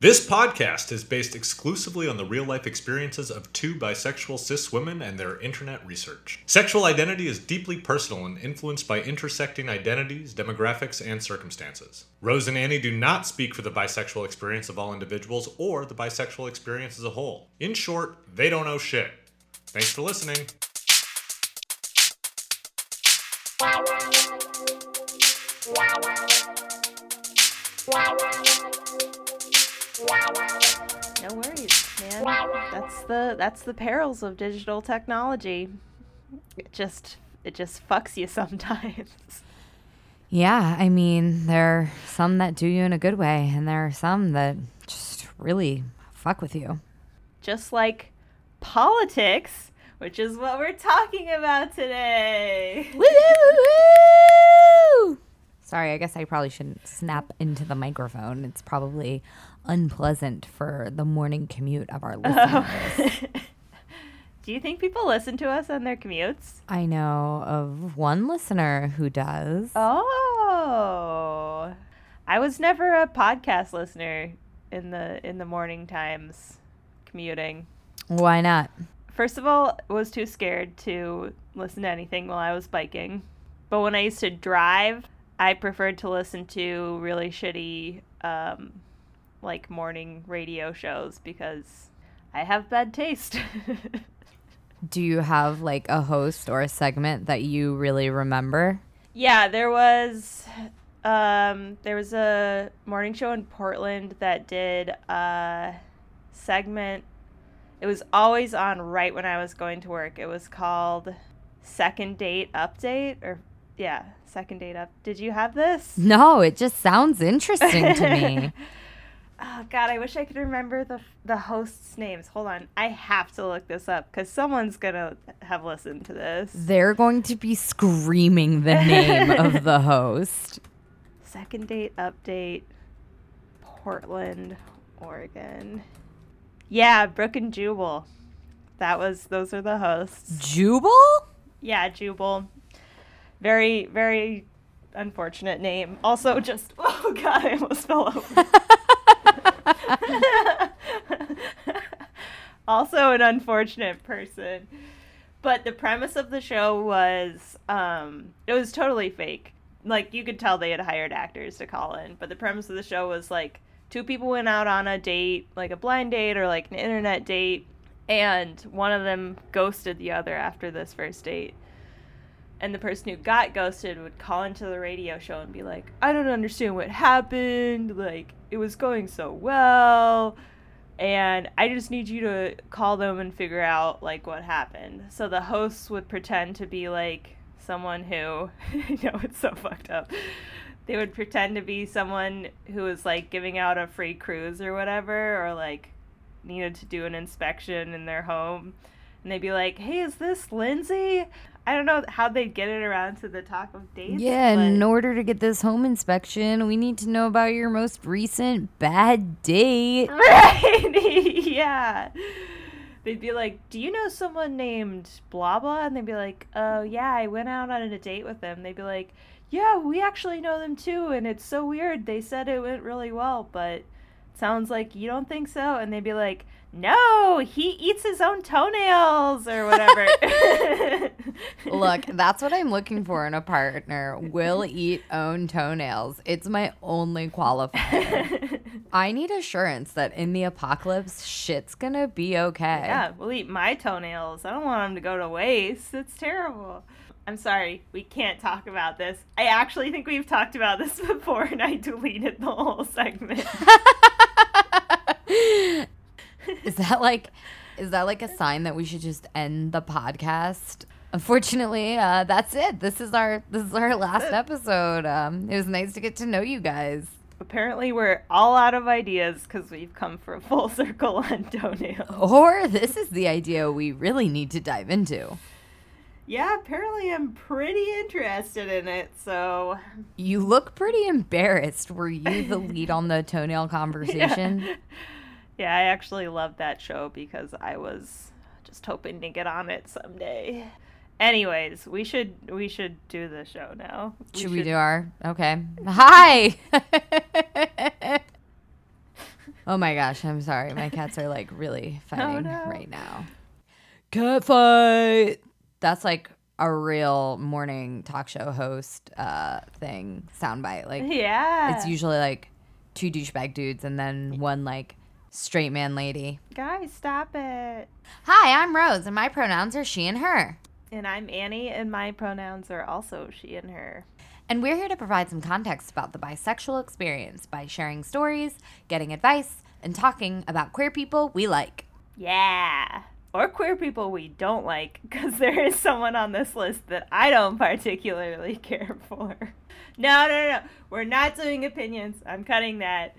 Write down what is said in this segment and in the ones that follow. This podcast is based exclusively on the real-life experiences of two bisexual cis women and their internet research. Sexual identity is deeply personal and influenced by intersecting identities, demographics, and circumstances. Rose and Annie do not speak for the bisexual experience of all individuals or the bisexual experience as a whole. In short, they don't know shit. Thanks for listening. No worries, man. That's the perils of digital technology. It just fucks you sometimes. Yeah, I mean, there are some that do you in a good way, and there are some that just really fuck with you. Just like politics, which is what we're talking about today. Woo! Sorry, I guess I probably shouldn't snap into the microphone. It's probably unpleasant for the morning commute of our listeners. Oh. Do you think people listen to us on their commutes? I know of one listener who does. Oh. I was never a podcast listener in the morning times commuting. Why not? First of all, I was too scared to listen to anything while I was biking. But when I used to drive, I preferred to listen to really shitty, like, morning radio shows because I have bad taste. Do you have, like, a host or a segment that you really remember? Yeah, there was a morning show in Portland that did a segment. It was always on right when I was going to work. It was called Second Date Update, or... Yeah, second date up. Did you have this? No, it just sounds interesting to me. Oh, God, I wish I could remember the hosts' names. Hold on. I have to look this up because someone's going to have listened to this. They're going to be screaming the name of the host. Second Date Update, Portland, Oregon. Yeah, Brooke and Jubal. Those are the hosts. Jubal? Yeah, Jubal. Very, very unfortunate name. Also just, oh, God, I almost fell over. Also an unfortunate person. But the premise of the show was, it was totally fake. Like, you could tell they had hired actors to call in. But the premise of the show was, like, two people went out on a date, like a blind date or, like, an internet date. And one of them ghosted the other after this first date. And the person who got ghosted would call into the radio show and be like, I don't understand what happened. Like, it was going so well. And I just need you to call them and figure out, like, what happened. So the hosts would pretend to be, like, someone who... I know, it's so fucked up. They would pretend to be someone who was, like, giving out a free cruise or whatever. Or, like, needed to do an inspection in their home. And they'd be like, hey, is this Lindsay? I don't know how they'd get it around to the talk of dates. Yeah, but in order to get this home inspection, we need to know about your most recent bad date. Right, yeah. They'd be like, do you know someone named blah, blah? And they'd be like, oh, yeah, I went out on a date with them. They'd be like, yeah, we actually know them too, and it's so weird. They said it went really well, but sounds like you don't think so. And they'd be like, no, he eats his own toenails or whatever. Look, that's what I'm looking for in a partner. Will eat own toenails. It's my only qualifier. I need assurance that in the apocalypse, shit's gonna be okay. Yeah, we'll eat my toenails. I don't want them to go to waste. It's terrible. I'm sorry, we can't talk about this. I actually think we've talked about this before, and I deleted the whole segment. Is that like a sign that we should just end the podcast? Unfortunately, that's it. This is our last episode. It was nice to get to know you guys. Apparently, we're all out of ideas because we've come for a full circle on toenails. Or this is the idea we really need to dive into. Yeah, apparently I'm pretty interested in it, so... You look pretty embarrassed. Were you the lead on the toenail conversation? Yeah. Yeah, I actually loved that show because I was just hoping to get on it someday. Anyways, we should do the show now. Should we do our... Okay. Hi! Oh my gosh, I'm sorry. My cats are like really fighting right now. Cat fight. That's like a real morning talk show host thing, soundbite. Like, yeah. It's usually like two douchebag dudes and then one like straight man lady. Guys, stop it. Hi, I'm Rose and my pronouns are she and her. And I'm Annie and my pronouns are also she and her. And we're here to provide some context about the bisexual experience by sharing stories, getting advice, and talking about queer people we like. Yeah. Or queer people we don't like, because there is someone on this list that I don't particularly care for. No. We're not doing opinions. I'm cutting that.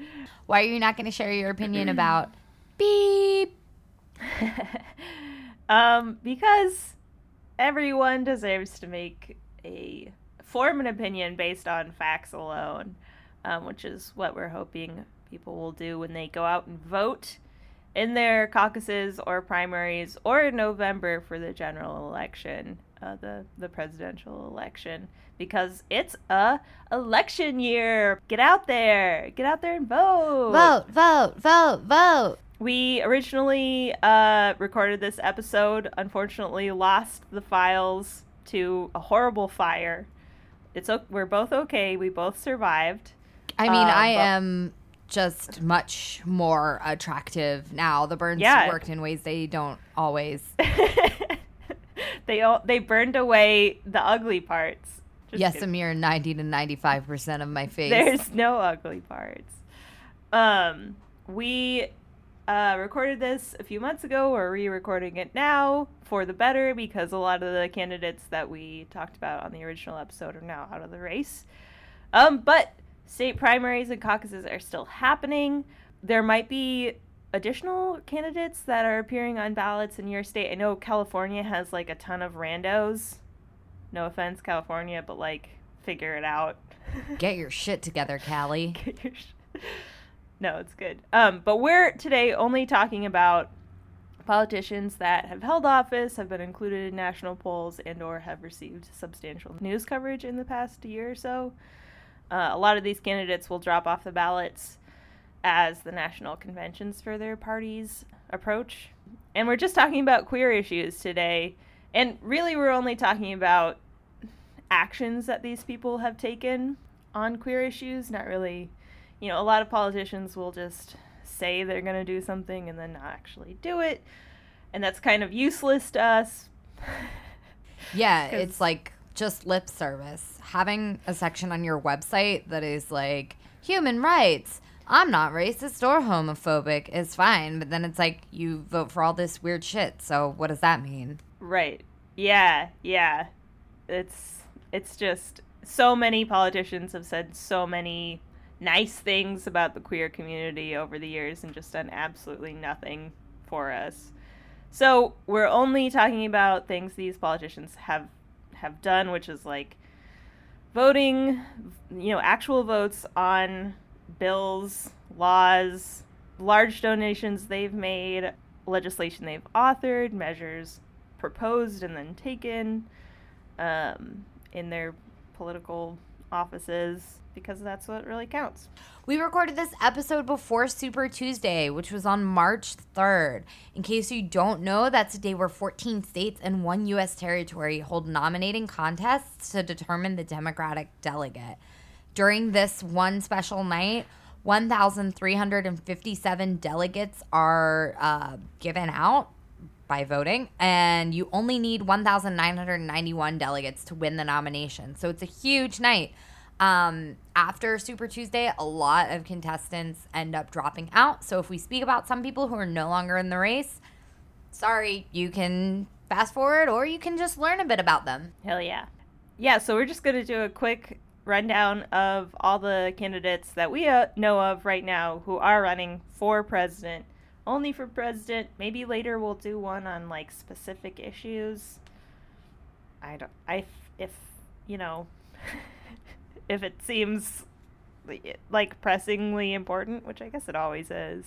Why are you not going to share your opinion about beep? Because everyone deserves to make a... form an opinion based on facts alone, which is what we're hoping people will do when they go out and vote in their caucuses or primaries or in November for the general election, the presidential election, because it's a election year. Get out there and vote. Vote, vote, vote, vote. We originally recorded this episode, unfortunately lost the files to a horrible fire. We're both okay. We both survived. I mean, I am just much more attractive now. The burns worked in ways they don't always. They burned away the ugly parts. Just a mere 90 to 95% of my face. There's no ugly parts. We recorded this a few months ago. We're re-recording it now for the better because a lot of the candidates that we talked about on the original episode are now out of the race. But state primaries and caucuses are still happening. There might be additional candidates that are appearing on ballots in your state. I know California has like a ton of randos. No offense, California, but like figure it out. Get your shit together, Callie. Get your shit. No, it's good. But we're today only talking about politicians that have held office, have been included in national polls, and or have received substantial news coverage in the past year or so. A lot of these candidates will drop off the ballots as the national conventions for their parties approach. And we're just talking about queer issues today. And really, we're only talking about actions that these people have taken on queer issues, not really... You know, a lot of politicians will just say they're going to do something and then not actually do it. And that's kind of useless to us. Yeah, it's like just lip service. Having a section on your website that is like, human rights, I'm not racist or homophobic is fine. But then it's like, you vote for all this weird shit. So what does that mean? Right. Yeah. It's just so many politicians have said so many nice things about the queer community over the years and just done absolutely nothing for us. So we're only talking about things these politicians have done, which is like voting, you know, actual votes on bills, laws, large donations they've made, legislation they've authored, measures proposed and then taken in their political offices, because that's what really counts. We recorded this episode before Super Tuesday, which was on March 3rd. In case you don't know, that's a day where 14 states and one U.S. territory hold nominating contests to determine the Democratic delegate. During this one special night, 1,357 delegates are given out by voting, and you only need 1,991 delegates to win the nomination. So it's a huge night. After Super Tuesday, a lot of contestants end up dropping out. So if we speak about some people who are no longer in the race, sorry, you can fast forward or you can just learn a bit about them. Hell yeah. Yeah, so we're just going to do a quick rundown of all the candidates that we know of right now who are running for president, only for president. Maybe later we'll do one on, like, specific issues. If it seems like pressingly important, which I guess it always is.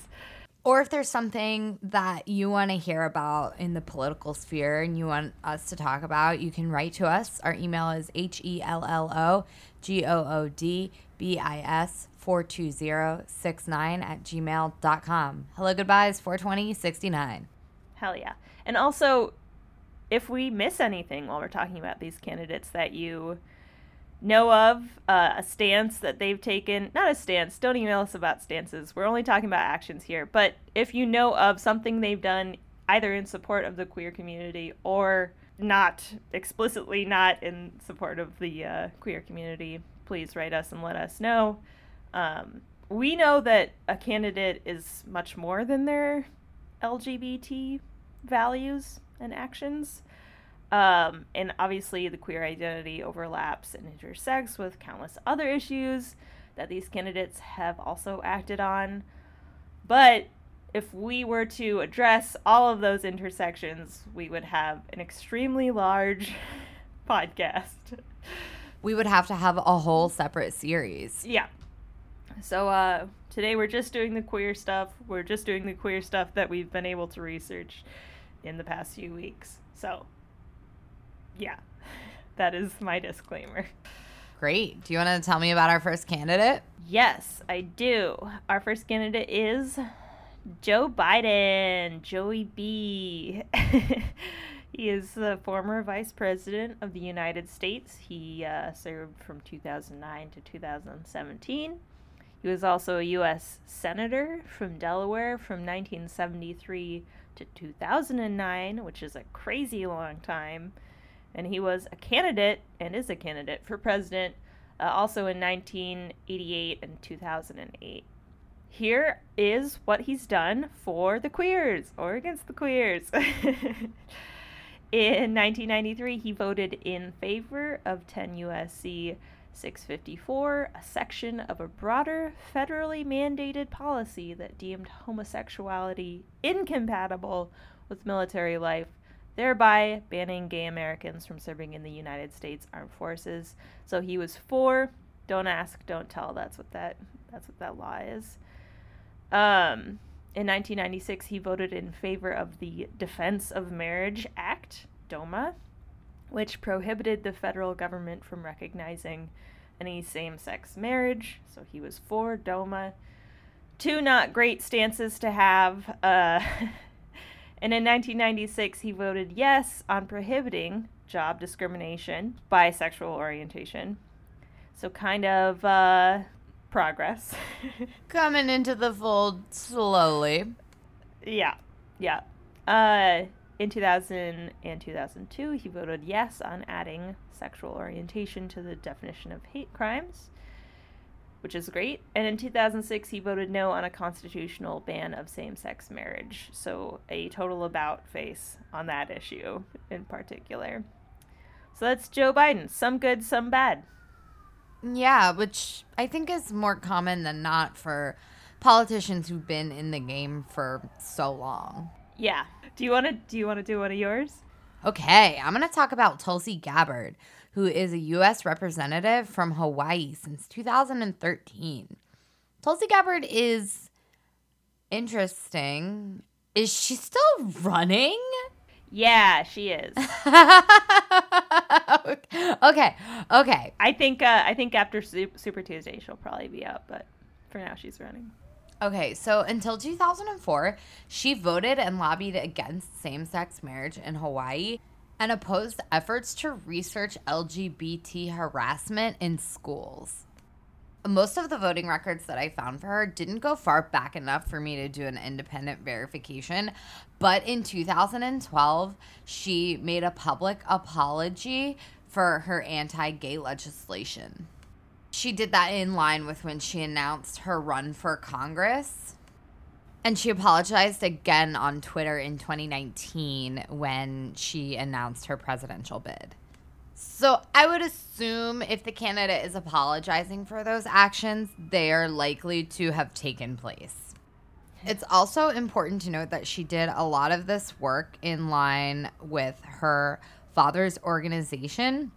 Or if there's something that you want to hear about in the political sphere and you want us to talk about, you can write to us. Our email is hellogoodbis42069@gmail.com. Hello Goodbyes 42069. Hell yeah. And also, if we miss anything while we're talking about these candidates that you know of, a stance that they've taken, not a stance, don't email us about stances, we're only talking about actions here, but if you know of something they've done either in support of the queer community or not explicitly not in support of the queer community, please write us and let us know. We know that a candidate is much more than their LGBT values and actions. And obviously the queer identity overlaps and intersects with countless other issues that these candidates have also acted on. But if we were to address all of those intersections, we would have an extremely large podcast. We would have to have a whole separate series. Yeah. So today we're just doing the queer stuff. We're just doing the queer stuff that we've been able to research in the past few weeks. So yeah, that is my disclaimer. Great. Do you want to tell me about our first candidate? Yes, I do. Our first candidate is Joe Biden, Joey B. He is the former vice president of the United States. He served from 2009 to 2017. He was also a U.S. senator from Delaware from 1973 to 2009, which is a crazy long time. And he was a candidate, and is a candidate, for president also in 1988 and 2008. Here is what he's done for the queers, or against the queers. In 1993, he voted in favor of 10 U.S.C. 654, a section of a broader federally mandated policy that deemed homosexuality incompatible with military life, thereby banning gay Americans from serving in the United States Armed Forces. So he was for Don't Ask, Don't Tell. That's what that law is. In 1996, he voted in favor of the Defense of Marriage Act, DOMA, which prohibited the federal government from recognizing any same-sex marriage. So he was for DOMA. Two not great stances to have. And in 1996, he voted yes on prohibiting job discrimination by sexual orientation. So kind of progress. Coming into the fold slowly. Yeah. In 2000 and 2002, he voted yes on adding sexual orientation to the definition of hate crimes, which is great. And in 2006, he voted no on a constitutional ban of same-sex marriage. So a total about-face on that issue in particular. So that's Joe Biden. Some good, some bad. Yeah, which I think is more common than not for politicians who've been in the game for so long. Yeah. Do you want to do one of yours? Okay, I'm going to talk about Tulsi Gabbard, who is a U.S. representative from Hawaii since 2013. Tulsi Gabbard is interesting. Is she still running? Yeah, she is. Okay. I think after Super Tuesday she'll probably be out, but for now she's running. Okay, so until 2004, she voted and lobbied against same-sex marriage in Hawaii and opposed efforts to research LGBT harassment in schools. Most of the voting records that I found for her didn't go far back enough for me to do an independent verification, but in 2012, she made a public apology for her anti-gay legislation. She did that in line with when she announced her run for Congress. And she apologized again on Twitter in 2019 when she announced her presidential bid. So I would assume if the candidate is apologizing for those actions, they are likely to have taken place. It's also important to note that she did a lot of this work in line with her father's organization,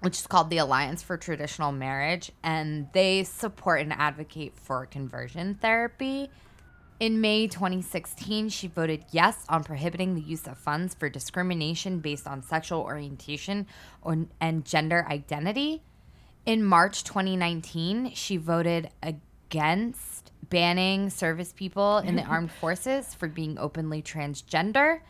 which is called the Alliance for Traditional Marriage, and they support and advocate for conversion therapy. In May 2016, she voted yes on prohibiting the use of funds for discrimination based on sexual orientation and gender identity. In March 2019, she voted against banning service people in the armed forces for being openly transgender.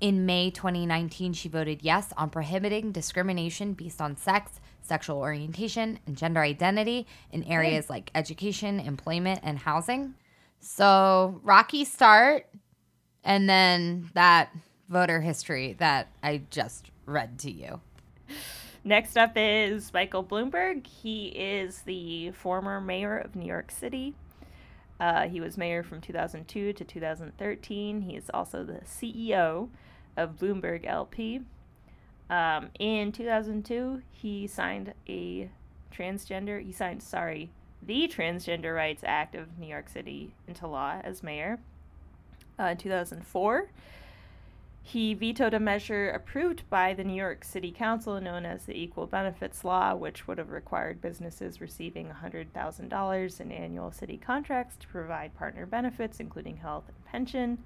In May 2019, she voted yes on prohibiting discrimination based on sex, sexual orientation, and gender identity in areas like education, employment, and housing. So, rocky start, and then that voter history that I just read to you. Next up is Michael Bloomberg. He is the former mayor of New York City. He was mayor from 2002 to 2013. He is also the CEO of Bloomberg LP. In 2002, he signed the Transgender Rights Act of New York City into law as mayor. In 2004, he vetoed a measure approved by the New York City Council known as the Equal Benefits Law, which would have required businesses receiving $100,000 in annual city contracts to provide partner benefits, including health and pension,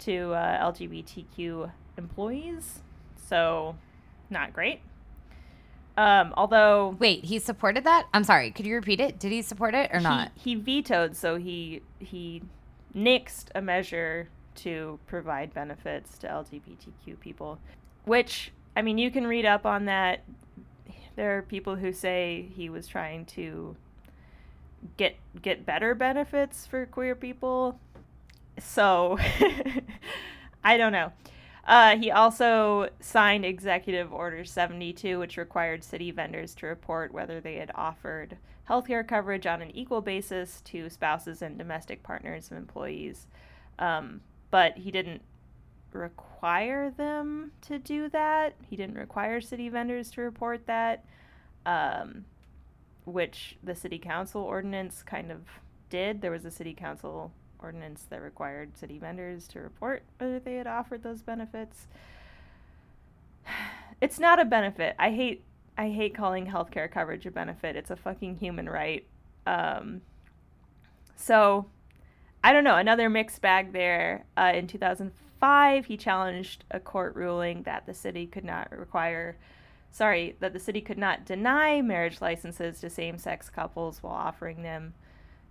to LGBTQ employees. So, not great. Although... Wait, he supported that? I'm sorry, could you repeat it? Did he support it or not? He vetoed, so he nixed a measure to provide benefits to LGBTQ people, which, I mean, you can read up on that. There are people who say he was trying to get better benefits for queer people. So, I don't know. He also signed Executive Order 72, which required city vendors to report whether they had offered healthcare coverage on an equal basis to spouses and domestic partners of employees. But he didn't require them to do that. He didn't require city vendors to report that, which the city council ordinance kind of did. There was a city council ordinance that required city vendors to report whether they had offered those benefits. It's not a benefit. I hate calling healthcare coverage a benefit. It's a fucking human right. So I don't know, another mixed bag there. In 2005, he challenged a court ruling that the city could not deny marriage licenses to same-sex couples while offering them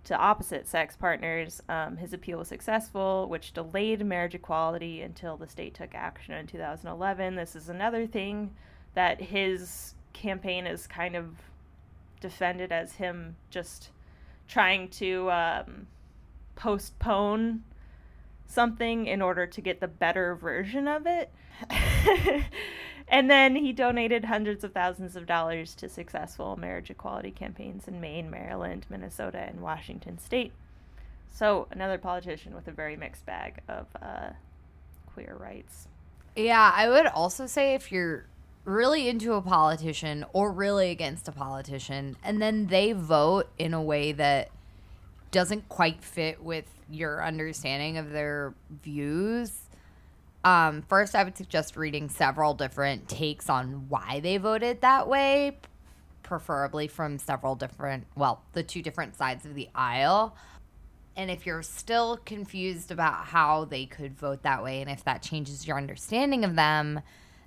to opposite-sex partners. His appeal was successful, which delayed marriage equality until the state took action in 2011. This is another thing that his campaign is kind of defended as him just trying to postpone something in order to get the better version of it. And then he donated hundreds of thousands of dollars to successful marriage equality campaigns in Maine, Maryland, Minnesota, and Washington state. So another politician with a very mixed bag of queer rights. Yeah, I would also say if you're really into a politician or really against a politician, and then they vote in a way that doesn't quite fit with your understanding of their views, first, I would suggest reading several different takes on why they voted that way, preferably from several different, well, the two different sides of the aisle. And if you're still confused about how they could vote that way and if that changes your understanding of them,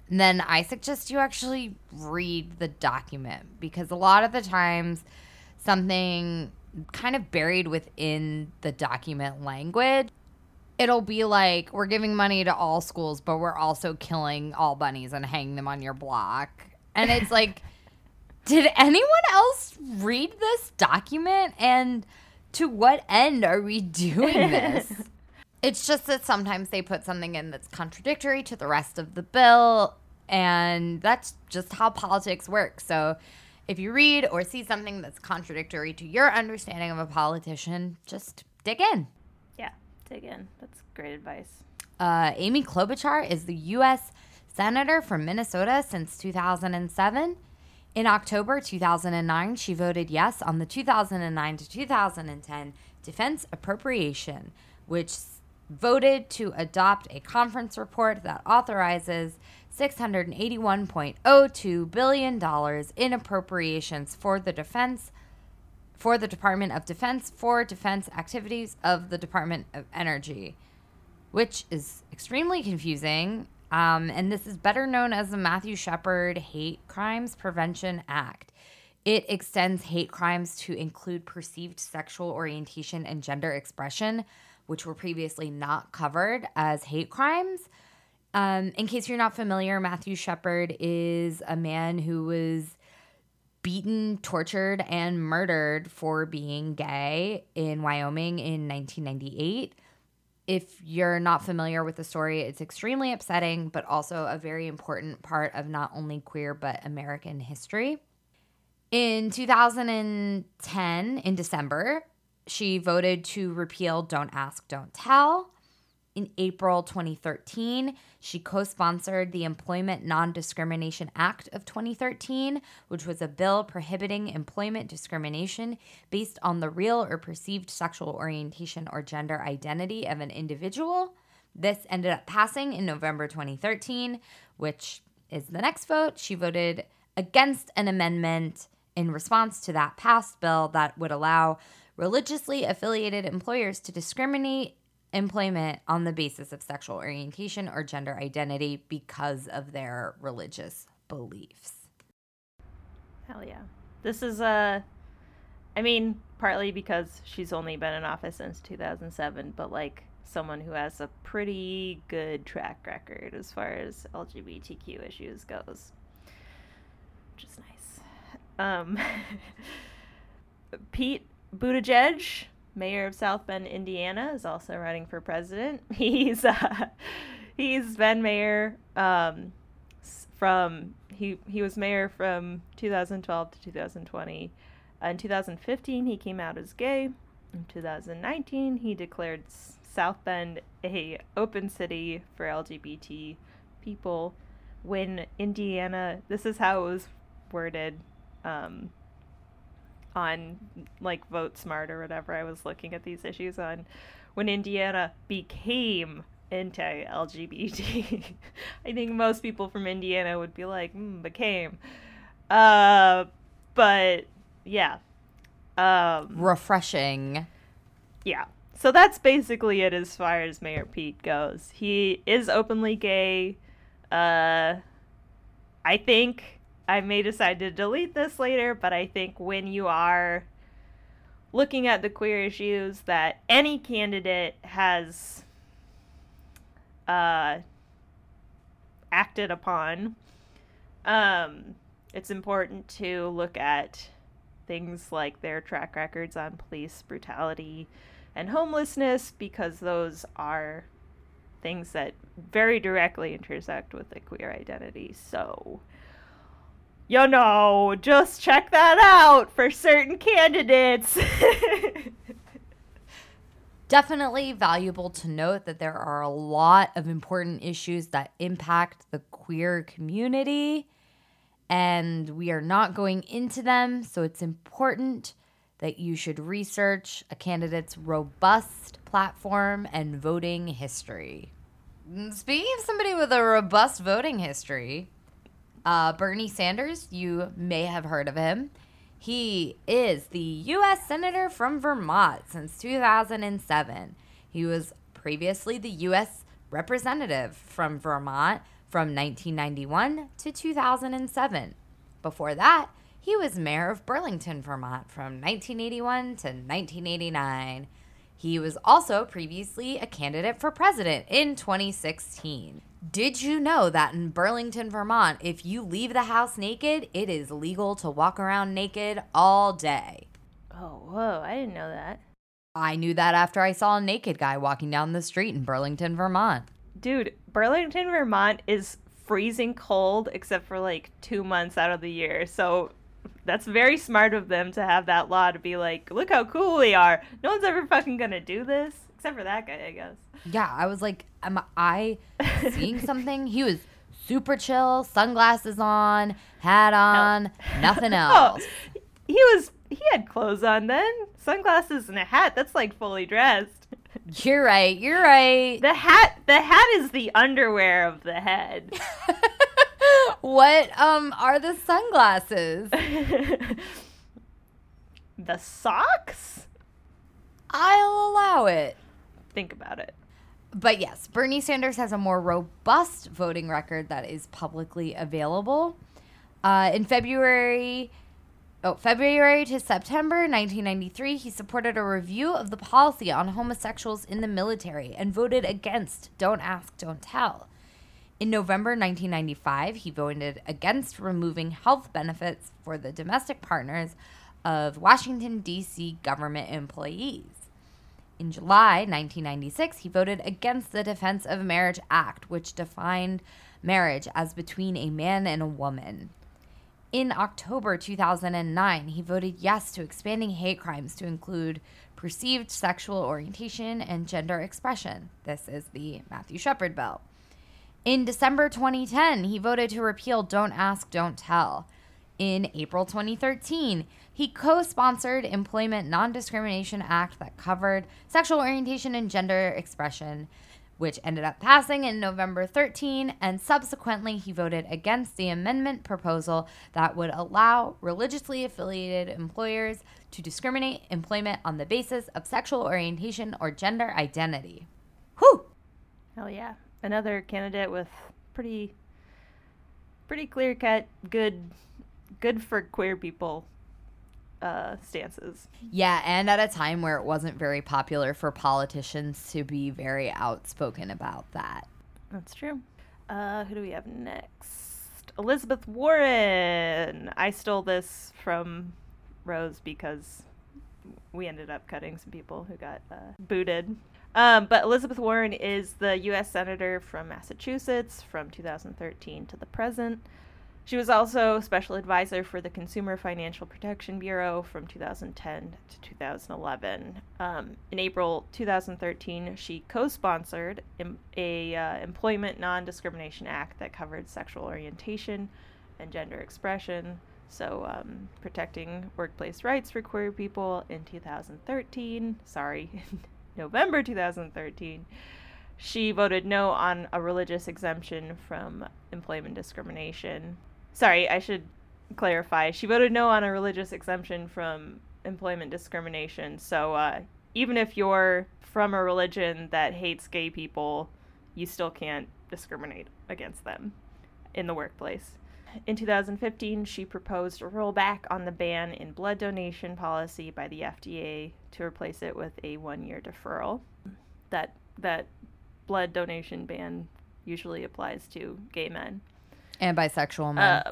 then I suggest you actually read the document, because a lot of the times something kind of buried within the document language, it'll be like, we're giving money to all schools, but we're also killing all bunnies and hanging them on your block. And it's like, did anyone else read this document? And to what end are we doing this? It's just that sometimes they put something in that's contradictory to the rest of the bill. And that's just how politics works. So if you read or see something that's contradictory to your understanding of a politician, just dig in. Again, that's great advice. Amy Klobuchar is the U.S. Senator from Minnesota since 2007. In October 2009, she voted yes on the 2009 to 2010 Defense Appropriation, which voted to adopt a conference report that authorizes $681.02 billion in appropriations for the defense for the Department of Defense for defense activities of the Department of Energy, which is extremely confusing. And this is better known as the Matthew Shepard Hate Crimes Prevention Act. It extends hate crimes to include perceived sexual orientation and gender expression, which were previously not covered as hate crimes. In case you're not familiar, Matthew Shepard is a man who was beaten, tortured, and murdered for being gay in Wyoming in 1998. If you're not familiar with the story, it's extremely upsetting, but also a very important part of not only queer but American history. In 2010, in December, she voted to repeal Don't Ask, Don't Tell. In April 2013, she co-sponsored the Employment Non-Discrimination Act of 2013, which was a bill prohibiting employment discrimination based on the real or perceived sexual orientation or gender identity of an individual. This ended up passing in November 2013, which is the next vote. She voted against an amendment in response to that passed bill that would allow religiously affiliated employers to discriminate employment on the basis of sexual orientation or gender identity because of their religious beliefs. Hell yeah. This is, I mean, partly because she's only been in office since 2007, but like someone who has a pretty good track record as far as LGBTQ issues goes, which is nice. Pete Buttigieg, mayor of South Bend, Indiana, is also running for president. He's been mayor he was mayor from 2012 to 2020. In 2015, he came out as gay. In 2019, he declared South Bend an open city for LGBT people. When Indiana, this is how it was worded. On like Vote Smart or whatever I was looking at these issues on, when Indiana became anti-LGBT. I think most people from Indiana would be like, became. But yeah. Refreshing. Yeah. So that's basically it as far as Mayor Pete goes. He is openly gay. I think I may decide to delete this later, but I think when you are looking at the queer issues that any candidate has acted upon, it's important to look at things like their track records on police brutality and homelessness, because those are things that very directly intersect with the queer identity. So, you know, just check that out for certain candidates. Definitely valuable to note that there are a lot of important issues that impact the queer community, and we are not going into them, so it's important that you should research a candidate's robust platform and voting history. Speaking of somebody with a robust voting history, Bernie Sanders, you may have heard of him. He is the U.S. Senator from Vermont since 2007. He was previously the U.S. Representative from Vermont from 1991 to 2007. Before that, he was mayor of Burlington, Vermont from 1981 to 1989. He was also previously a candidate for president in 2016. Did you know that in Burlington, Vermont, if you leave the house naked, it is legal to walk around naked all day? Oh, whoa, I didn't know that. I knew that after I saw a naked guy walking down the street in Burlington, Vermont. Dude, Burlington, Vermont is freezing cold except for like 2 months out of the year, so that's very smart of them to have that law to be like, look how cool we are. No one's ever fucking gonna do this. Except for that guy, I guess. Yeah, I was like, am I seeing something? He was super chill, sunglasses on, hat on, nothing else. Oh, he had clothes on then. Sunglasses and a hat, that's like fully dressed. You're right. The hat is the underwear of the head. What are the sunglasses? the socks? I'll allow it. Think about it. But yes, Bernie Sanders has a more robust voting record that is publicly available. In February to September 1993, he supported a review of the policy on homosexuals in the military and voted against Don't Ask, Don't Tell. In November 1995, he voted against removing health benefits for the domestic partners of Washington, D.C. government employees. In July 1996, he voted against the Defense of Marriage Act, which defined marriage as between a man and a woman. In October 2009, he voted yes to expanding hate crimes to include perceived sexual orientation and gender expression. This is the Matthew Shepard bill. In December 2010, he voted to repeal Don't Ask, Don't Tell. In April 2013, he co-sponsored Employment Non-Discrimination Act that covered sexual orientation and gender expression, which ended up passing in November 13, and subsequently he voted against the amendment proposal that would allow religiously affiliated employers to discriminate employment on the basis of sexual orientation or gender identity. Whew! Hell yeah. Another candidate with pretty clear-cut, good for queer people stances. Yeah, and at a time where it wasn't very popular for politicians to be very outspoken about that. That's true. Who do we have next? Elizabeth Warren. I stole this from Rose because we ended up cutting some people who got booted. But Elizabeth Warren is the U.S. Senator from Massachusetts from 2013 to the present. She was also Special Advisor for the Consumer Financial Protection Bureau from 2010 to 2011. In April 2013, she co-sponsored a Employment Non-Discrimination Act that covered sexual orientation and gender expression, so protecting workplace rights for queer people in 2013. November 2013. She voted no on a religious exemption from employment discrimination. Sorry, I should clarify. She voted no on a religious exemption from employment discrimination. So even if you're from a religion that hates gay people, you still can't discriminate against them in the workplace. In 2015, she proposed a rollback on the ban in blood donation policy by the FDA to replace it with a 1-year deferral. That blood donation ban usually applies to gay men. And bisexual men.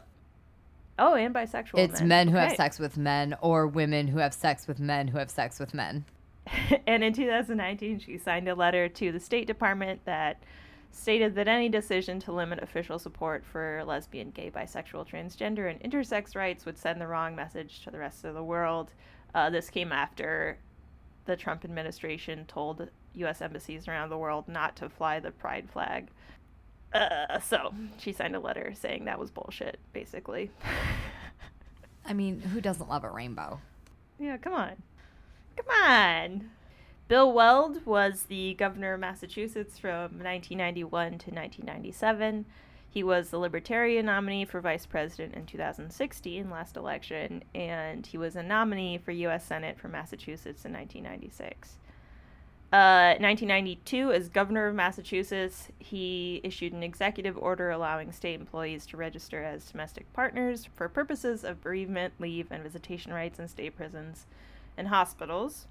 And bisexual men. It's men who have sex with men or women who have sex with men who have sex with men. And in 2019, she signed a letter to the State Department that stated that any decision to limit official support for lesbian, gay, bisexual, transgender, and intersex rights would send the wrong message to the rest of the world. This came after the Trump administration told U.S. embassies around the world not to fly the pride flag. So she signed a letter saying that was bullshit, basically. I mean, who doesn't love a rainbow? Yeah, come on. Come on. Bill Weld was the governor of Massachusetts from 1991 to 1997. He was the Libertarian nominee for vice president in 2016, last election, and he was a nominee for U.S. Senate for Massachusetts in 1996. 1992, as governor of Massachusetts, he issued an executive order allowing state employees to register as domestic partners for purposes of bereavement, leave, and visitation rights in state prisons and hospitals.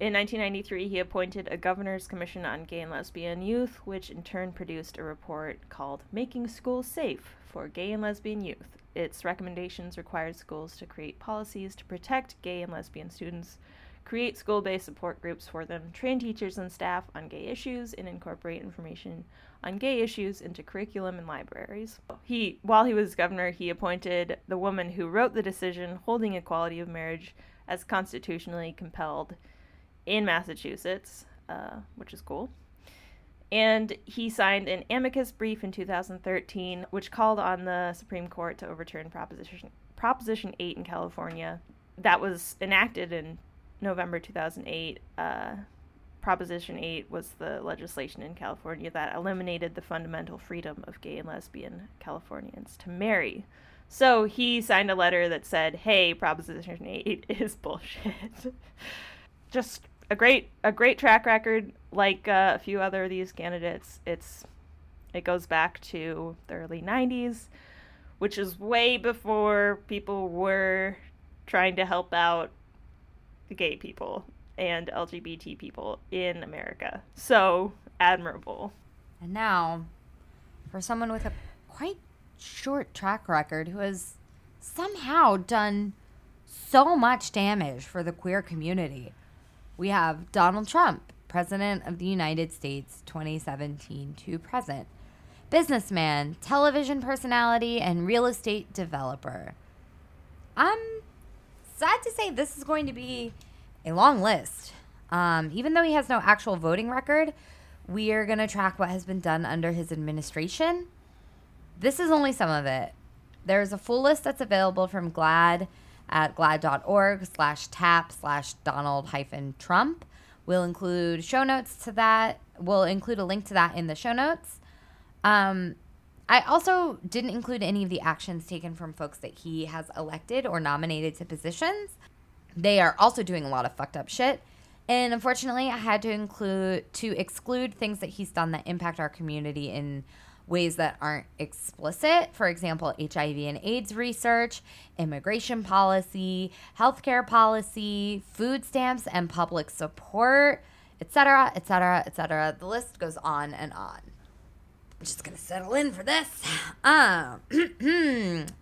In 1993, he appointed a Governor's Commission on Gay and Lesbian Youth, which in turn produced a report called Making Schools Safe for Gay and Lesbian Youth. Its recommendations required schools to create policies to protect gay and lesbian students, create school-based support groups for them, train teachers and staff on gay issues, and incorporate information on gay issues into curriculum and libraries. While he was governor, he appointed the woman who wrote the decision holding equality of marriage as constitutionally compelled in Massachusetts, which is cool. And he signed an amicus brief in 2013, which called on the Supreme Court to overturn Proposition 8 in California. That was enacted in November 2008. Proposition 8 was the legislation in California that eliminated the fundamental freedom of gay and lesbian Californians to marry. So he signed a letter that said, hey, Proposition 8 is bullshit. Just a great track record, like a few other of these candidates. It goes back to the early 90s, which is way before people were trying to help out gay people and LGBT people in America. So admirable. And now, for someone with a quite short track record who has somehow done so much damage for the queer community, we have Donald Trump, President of the United States 2017 to present, businessman, television personality, and real estate developer. I'm sad to say this is going to be a long list. Even though he has no actual voting record, we are going to track what has been done under his administration. This is only some of it. There's a full list that's available from GLAAD at glad.org/tap/Donald-Trump. We'll include show notes to that. We'll include a link to that in the show notes. I also didn't include any of the actions taken from folks that he has elected or nominated to positions. They are also doing a lot of fucked up shit. And unfortunately, I had to exclude things that he's done that impact our community in ways that aren't explicit. For example, HIV and AIDS research, immigration policy, healthcare policy, food stamps and public support, etc., etc., etc. The list goes on and on. I'm just going to settle in for this.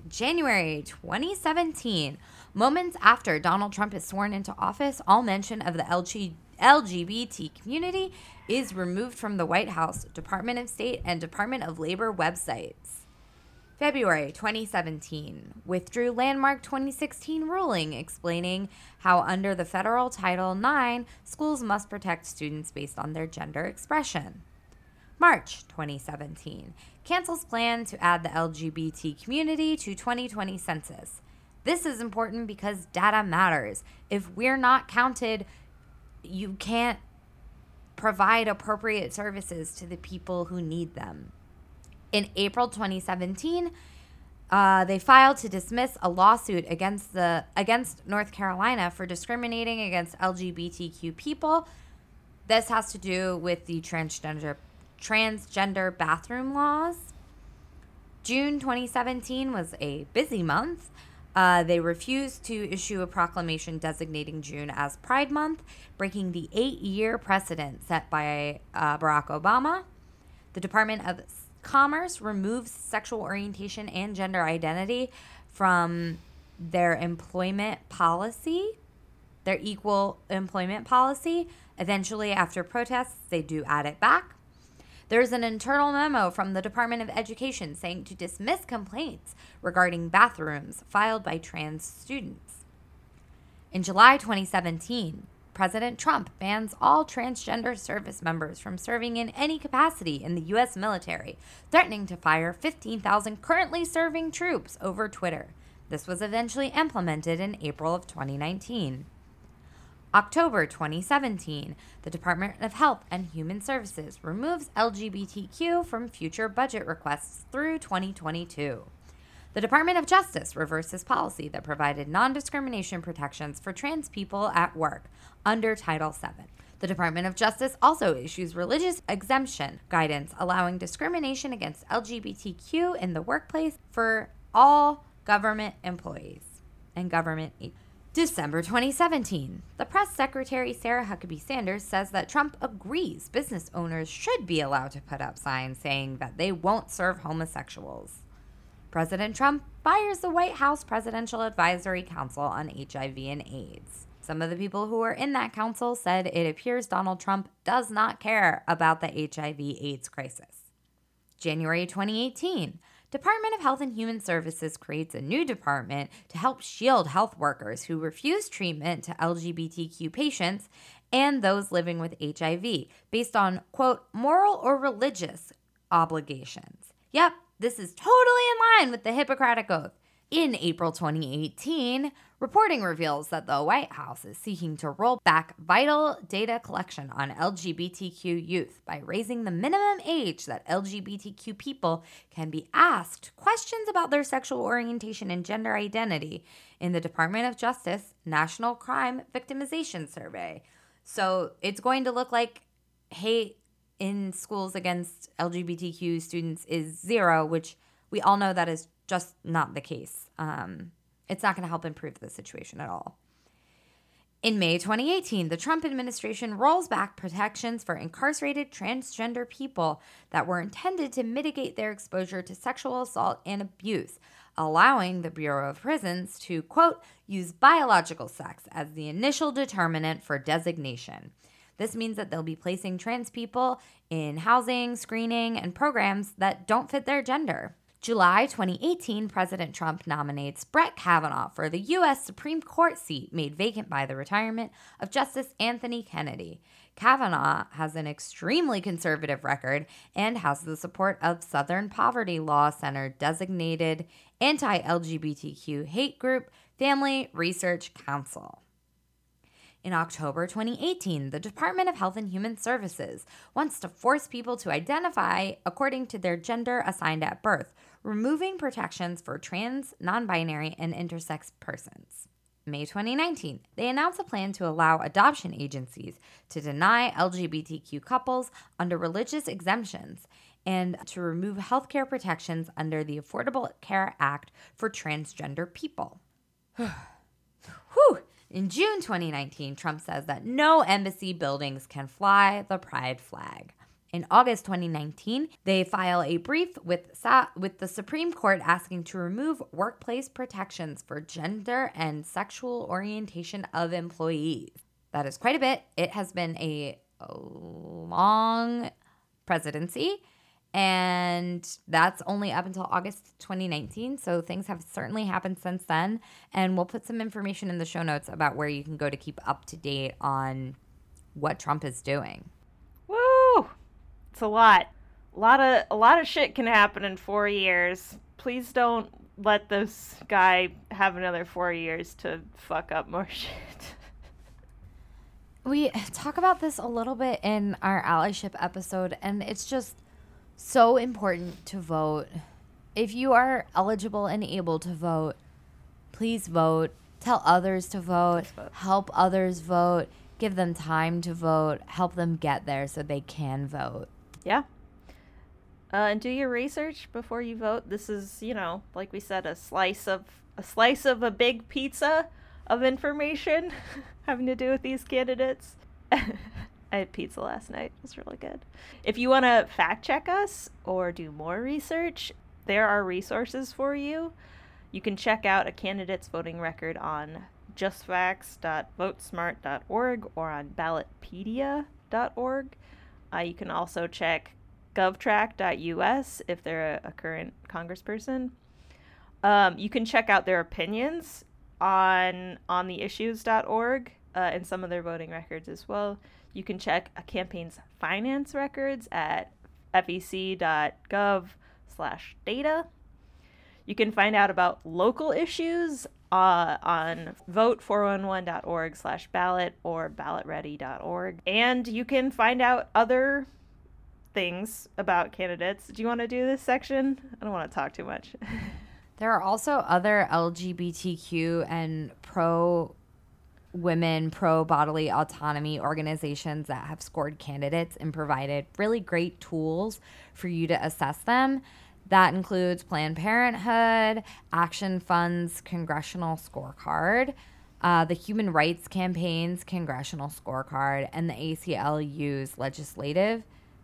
January 2017, moments after Donald Trump is sworn into office, all mention of the LGBT community is removed from the White House, Department of State, and Department of Labor websites. February 2017, withdrew landmark 2016 ruling explaining how under the federal Title IX, schools must protect students based on their gender expression. March 2017, cancels plan to add the LGBT community to 2020 census. This is important because data matters. If we're not counted, you can't provide appropriate services to the people who need them. In April 2017, they filed to dismiss a lawsuit against North Carolina for discriminating against LGBTQ people. This has to do with the transgender bathroom laws. June 2017 was a busy month. They refused to issue a proclamation designating June as Pride Month, breaking the 8-year precedent set by Barack Obama. The Department of Commerce removes sexual orientation and gender identity from their employment policy, their equal employment policy. Eventually, after protests, they do add it back. There's an internal memo from the Department of Education saying to dismiss complaints regarding bathrooms filed by trans students. In July 2017, President Trump bans all transgender service members from serving in any capacity in the U.S. military, threatening to fire 15,000 currently serving troops over Twitter. This was eventually implemented in April of 2019. October 2017, the Department of Health and Human Services removes LGBTQ from future budget requests through 2022. The Department of Justice reverses policy that provided non-discrimination protections for trans people at work under Title VII. The Department of Justice also issues religious exemption guidance allowing discrimination against LGBTQ in the workplace for all government employees and government agencies. December 2017, the press secretary Sarah Huckabee Sanders says that Trump agrees business owners should be allowed to put up signs saying that they won't serve homosexuals. President Trump fires the White House Presidential Advisory Council on HIV and AIDS. Some of the people who were in that council said it appears Donald Trump does not care about the HIV/AIDS crisis. January 2018, Department of Health and Human Services creates a new department to help shield health workers who refuse treatment to LGBTQ patients and those living with HIV based on, quote, moral or religious obligations. Yep, this is totally in line with the Hippocratic Oath. In April 2018, reporting reveals that the White House is seeking to roll back vital data collection on LGBTQ youth by raising the minimum age that LGBTQ people can be asked questions about their sexual orientation and gender identity in the Department of Justice National Crime Victimization Survey. So it's going to look like hate in schools against LGBTQ students is zero, which we all know that is just not the case. It's not going to help improve the situation at all. In May 2018, the Trump administration rolls back protections for incarcerated transgender people that were intended to mitigate their exposure to sexual assault and abuse, allowing the Bureau of Prisons to, quote, use biological sex as the initial determinant for designation. This means that they'll be placing trans people in housing, screening, and programs that don't fit their gender. July 2018, President Trump nominates Brett Kavanaugh for the U.S. Supreme Court seat made vacant by the retirement of Justice Anthony Kennedy. Kavanaugh has an extremely conservative record and has the support of Southern Poverty Law Center-designated anti-LGBTQ hate group Family Research Council. In October 2018, the Department of Health and Human Services wants to force people to identify according to their gender assigned at birth, removing protections for trans, non-binary, and intersex persons. May 2019, they announced a plan to allow adoption agencies to deny LGBTQ couples under religious exemptions and to remove healthcare protections under the Affordable Care Act for transgender people. Whew! In June 2019, Trump says that no embassy buildings can fly the pride flag. In August 2019, they file a brief with the Supreme Court asking to remove workplace protections for gender and sexual orientation of employees. That is quite a bit. It has been a long presidency, and that's only up until August 2019, so things have certainly happened since then. And we'll put some information in the show notes about where you can go to keep up to date on what Trump is doing. Woo! It's a lot. A lot of shit can happen in 4 years. Please don't let this guy have another 4 years to fuck up more shit. We talk about this a little bit in our allyship episode, and it's just so important to vote. If you are eligible and able to vote, please vote. Tell others to vote. Help others vote. Give them time to vote. Help them get there so they can vote. Yeah. And do your research before you vote. This is, you know, like we said, a slice of a big pizza of information having to do with these candidates. I had pizza last night. It was really good. If you want to fact check us or do more research, there are resources for you. You can check out a candidate's voting record on justfacts.votesmart.org or on ballotpedia.org. You can also check govtrack.us if they're a current congressperson. You can check out their opinions on theissues.org and some of their voting records as well. You can check a campaign's finance records at fec.gov/data. You can find out about local issues on vote411.org/ballot or ballotready.org. And you can find out other things about candidates. Do you want to do this section? I don't want to talk too much. There are also other LGBTQ and pro-women, pro-bodily autonomy organizations that have scored candidates and provided really great tools for you to assess them. That includes Planned Parenthood, Action Fund's Congressional Scorecard, the Human Rights Campaign's Congressional Scorecard, and the ACLU's Legislative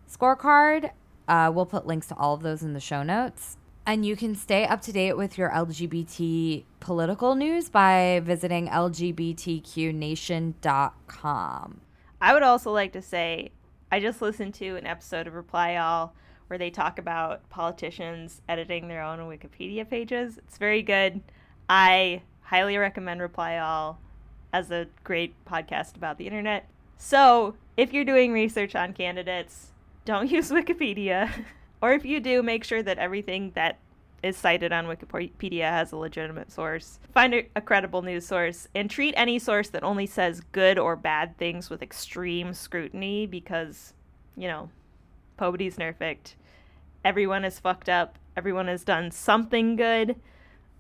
Scorecard. We'll put links to all of those in the show notes. And you can stay up to date with your LGBT political news by visiting LGBTQnation.com. I would also like to say I just listened to an episode of Reply All where they talk about politicians editing their own Wikipedia pages. It's very good. I highly recommend Reply All as a great podcast about the internet. So if you're doing research on candidates, don't use Wikipedia. Or if you do, make sure that everything that is cited on Wikipedia as a legitimate source. Find a credible news source, and treat any source that only says good or bad things with extreme scrutiny, because, you know, nobody's perfect. Everyone is fucked up. Everyone has done something good.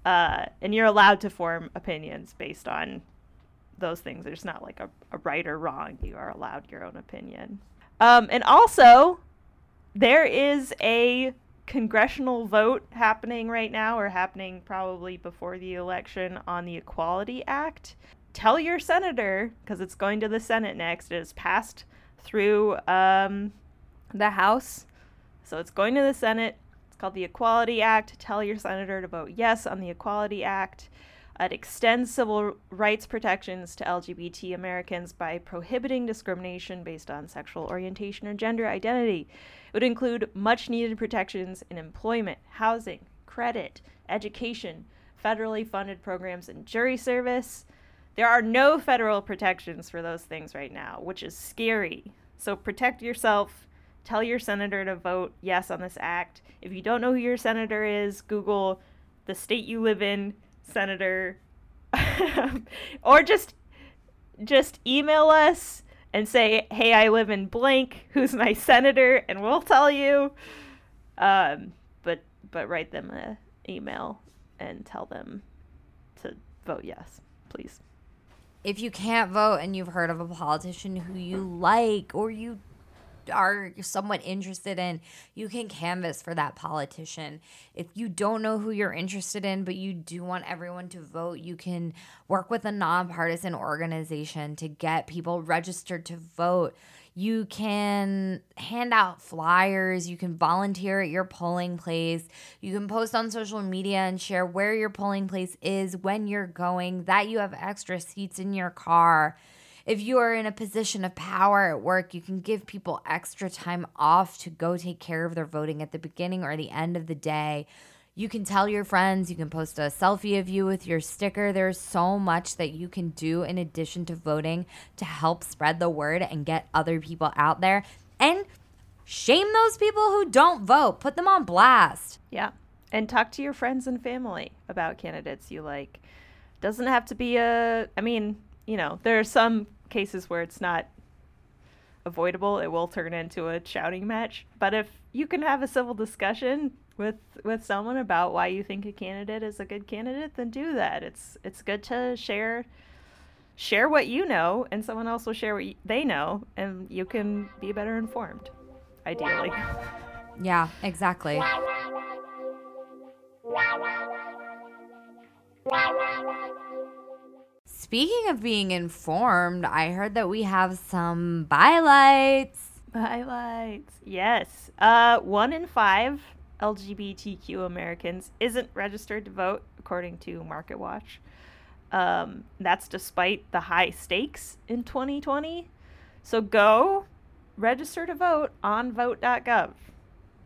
And you're allowed to form opinions based on those things. There's not like a right or wrong. You are allowed your own opinion. And also, there is a congressional vote happening right now, or happening probably before the election, on the Equality Act. Tell your senator, because it's going to the Senate next. It has passed through the House, so it's going to the Senate. It's called the Equality Act. Tell your senator to vote yes on the Equality Act. It extends civil rights protections to LGBT Americans by prohibiting discrimination based on sexual orientation or gender identity. It would include much-needed protections in employment, housing, credit, education, federally funded programs, and jury service. There are no federal protections for those things right now, which is scary. So protect yourself. Tell your senator to vote yes on this act. If you don't know who your senator is, Google the state you live in, senator, or just email us and say, hey, I live in blank, who's my senator, and we'll tell you. But write them an email and tell them to vote yes, please. If you can't vote and you've heard of a politician who you like or you are somewhat interested in, you can canvass for that politician. If you don't know who you're interested in, but you do want everyone to vote, you can work with a nonpartisan organization to get people registered to vote. You can hand out flyers. You can volunteer at your polling place. You can post on social media and share where your polling place is, when you're going, that you have extra seats in your car. If you are in a position of power at work, you can give people extra time off to go take care of their voting at the beginning or the end of the day. You can tell your friends. You can post a selfie of you with your sticker. There's so much that you can do in addition to voting to help spread the word and get other people out there. And shame those people who don't vote. Put them on blast. Yeah. And talk to your friends and family about candidates you like. Doesn't have to be you know, there are some cases where it's not avoidable. It will turn into a shouting match. But if you can have a civil discussion with someone about why you think a candidate is a good candidate, then do that. It's good to share what you know, and someone else will share what they know, and you can be better informed, ideally. Yeah, exactly. Speaking of being informed, I heard that we have some bylights. Bylights, yes. 1 in 5 LGBTQ Americans isn't registered to vote, according to MarketWatch. That's despite the high stakes in 2020. So go register to vote on vote.gov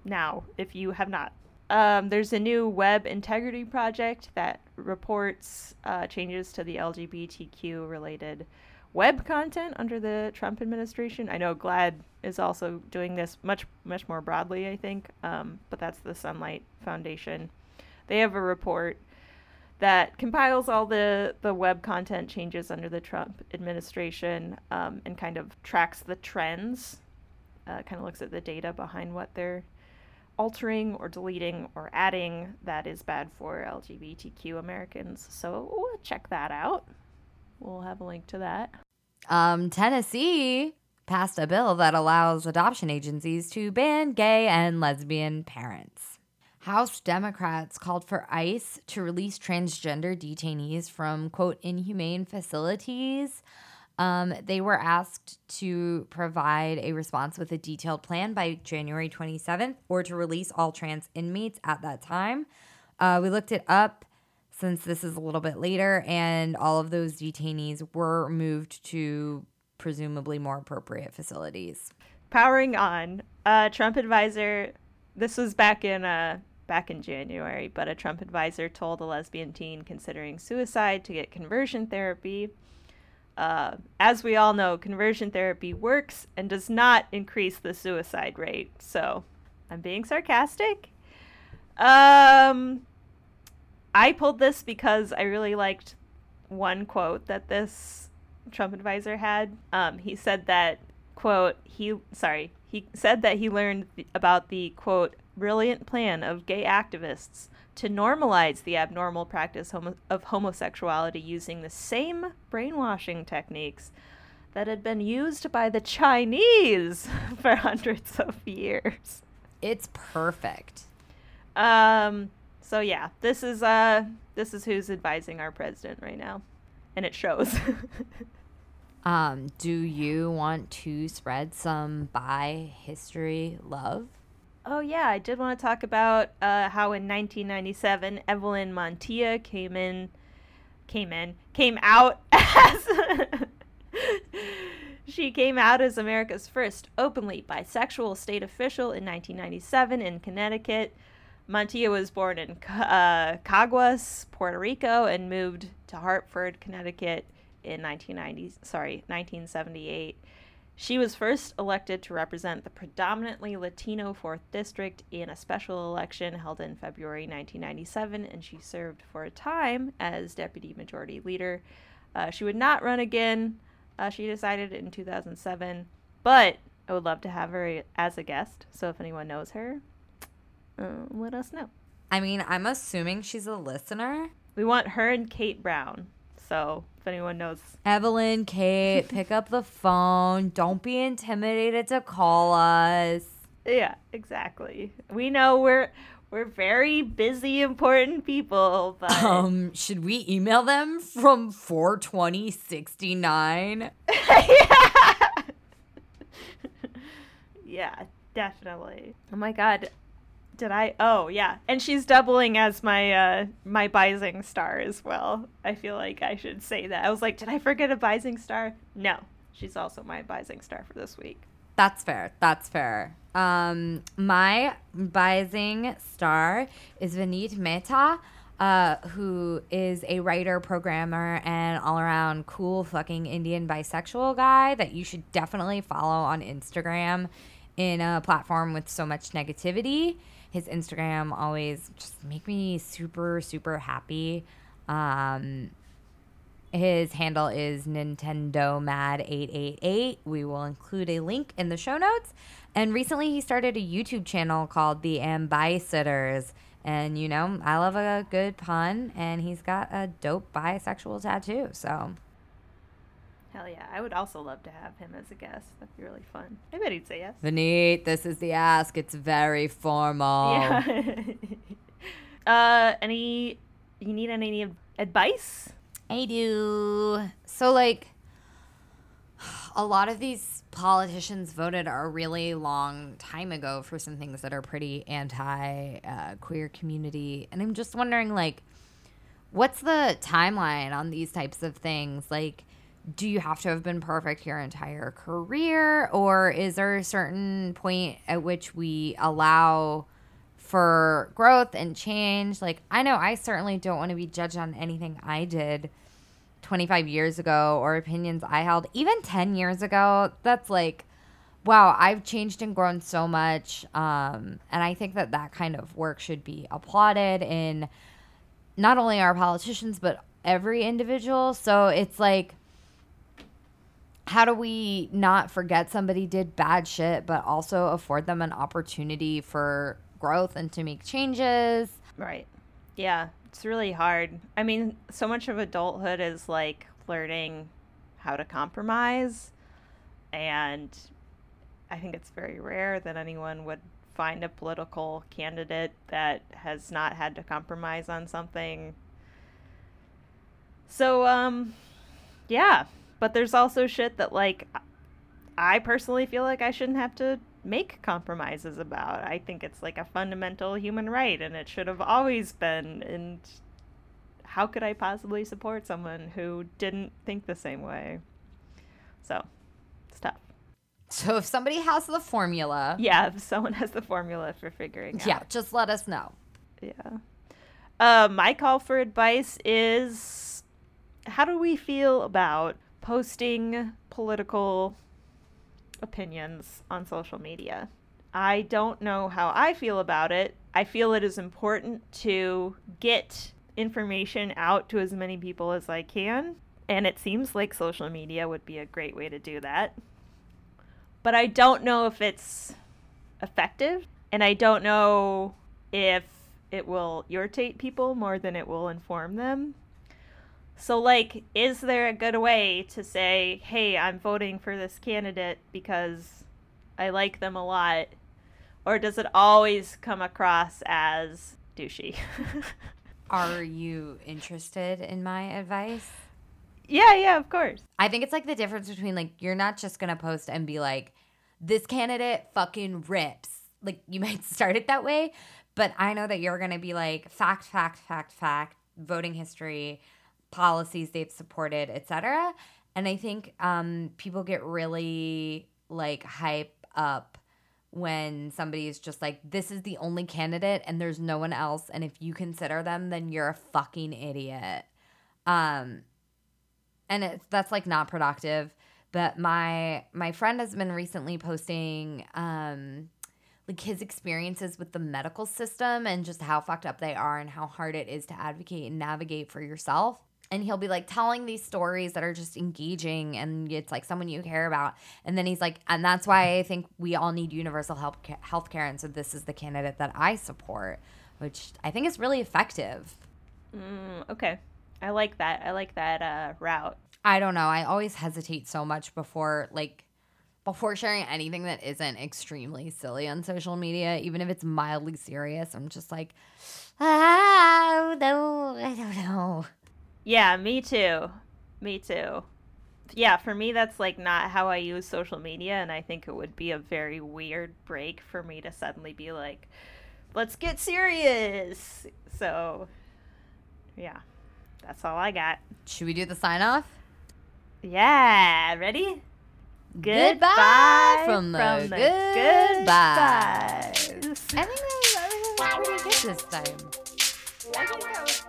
now, if you have not. There's a new web integrity project that reports changes to the LGBTQ-related web content under the Trump administration. I know GLAAD is also doing this much more broadly, I think, but that's the Sunlight Foundation. They have a report that compiles all the web content changes under the Trump administration and kind of tracks the trends, kind of looks at the data behind what they're altering or deleting or adding that is bad for LGBTQ Americans. So check that out. We'll have a link to that. Tennessee passed a bill that allows adoption agencies to ban gay and lesbian parents. House Democrats called for ICE to release transgender detainees from, quote, inhumane facilities. They were asked to provide a response with a detailed plan by January 27th or to release all trans inmates at that time. We looked it up since this is a little bit later, and all of those detainees were moved to presumably more appropriate facilities. Powering on, Trump advisor, this was back in January, but a Trump advisor told a lesbian teen considering suicide to get conversion therapy. As we all know, conversion therapy works and does not increase the suicide rate. So I'm being sarcastic. I pulled this because I really liked one quote that this Trump advisor had. He said that, quote, he said that he learned about the, quote, brilliant plan of gay activists to normalize the abnormal practice of homosexuality using the same brainwashing techniques that had been used by the Chinese for hundreds of years. It's perfect. So yeah, this is who's advising our president right now, and it shows. Do you want to spread some bi history love? Oh, yeah. I did want to talk about how in 1997, Evelyn Montilla came out as she came out as America's first openly bisexual state official in 1997 in Connecticut. Montilla was born in Caguas, Puerto Rico, and moved to Hartford, Connecticut in 1978. She was first elected to represent the predominantly Latino 4th District in a special election held in February 1997, and she served for a time as Deputy Majority Leader. She would not run again, she decided, in 2007, but I would love to have her as a guest, so if anyone knows her, let us know. I mean, I'm assuming she's a listener. We want her and Kate Brown, so... if anyone knows Evelyn, Kate, pick up the phone. Don't be intimidated to call us. Yeah, exactly. We know we're very busy, important people, but should we email them from 42069? Yeah, definitely. Oh my god. Did I? Oh, yeah. And she's doubling as my my Bising star as well. I feel like I should say that. I was like, did I forget a Bising star? No. She's also my Bising star for this week. That's fair. That's fair. My Bising star is Vineet Mehta, who is a writer, programmer, and all-around cool fucking Indian bisexual guy that you should definitely follow on Instagram. In a platform with so much negativity, his Instagram always just make me super, super happy. His handle is NintendoMad888. We will include a link in the show notes. And recently he started a YouTube channel called The Ambisitters. And, you know, I love a good pun. And he's got a dope bisexual tattoo, so... hell yeah. I would also love to have him as a guest. That'd be really fun. I bet he'd say yes. Vineet, this is the ask. It's very formal. Yeah. You need any advice? I do. So, like, a lot of these politicians voted a really long time ago for some things that are pretty anti-queer community. And I'm just wondering, like, what's the timeline on these types of things? Like, do you have to have been perfect your entire career, or is there a certain point at which we allow for growth and change? Like, I know I certainly don't want to be judged on anything I did 25 years ago or opinions I held even 10 years ago. That's like, wow, I've changed and grown so much. And I think that that kind of work should be applauded in not only our politicians, but every individual. So it's like, how do we not forget somebody did bad shit, but also afford them an opportunity for growth and to make changes? Right. Yeah, it's really hard. I mean, so much of adulthood is like learning how to compromise. And I think it's very rare that anyone would find a political candidate that has not had to compromise on something. So, yeah. But there's also shit that, like, I personally feel like I shouldn't have to make compromises about. I think it's, like, a fundamental human right, and it should have always been. And how could I possibly support someone who didn't think the same way? So, it's tough. So, if somebody has the formula... yeah, if someone has the formula for figuring out... yeah, just let us know. Yeah. My call for advice is, how do we feel about posting political opinions on social media? I don't know how I feel about it. I feel it is important to get information out to as many people as I can, and it seems like social media would be a great way to do that. But I don't know if it's effective, and I don't know if it will irritate people more than it will inform them. So, like, is there a good way to say, hey, I'm voting for this candidate because I like them a lot? Or does it always come across as douchey? Are you interested in my advice? Yeah, of course. I think it's like the difference between, like, you're not just going to post and be like, this candidate fucking rips. Like, you might start it that way, but I know that you're going to be like, fact, voting history, policies they've supported, etc. And I think people get really, like, hype up when somebody is just like, this is the only candidate and there's no one else, and if you consider them, then you're a fucking idiot. And that's, like, not productive. But my friend has been recently posting, like, his experiences with the medical system and just how fucked up they are and how hard it is to advocate and navigate for yourself. And he'll be, like, telling these stories that are just engaging, and it's, like, someone you care about. And then he's like, and that's why I think we all need universal health care, and so this is the candidate that I support, which I think is really effective. Okay. I like that. I like that route. I don't know. I always hesitate so much before sharing anything that isn't extremely silly on social media, even if it's mildly serious. I'm just like, no, I don't know. Yeah, me too. Yeah, for me, that's, like, not how I use social media, and I think it would be a very weird break for me to suddenly be like, let's get serious. So, yeah. That's all I got. Should we do the sign-off? Yeah. Ready? Goodbye from the goodbyes. I think that was pretty good this time. I think that was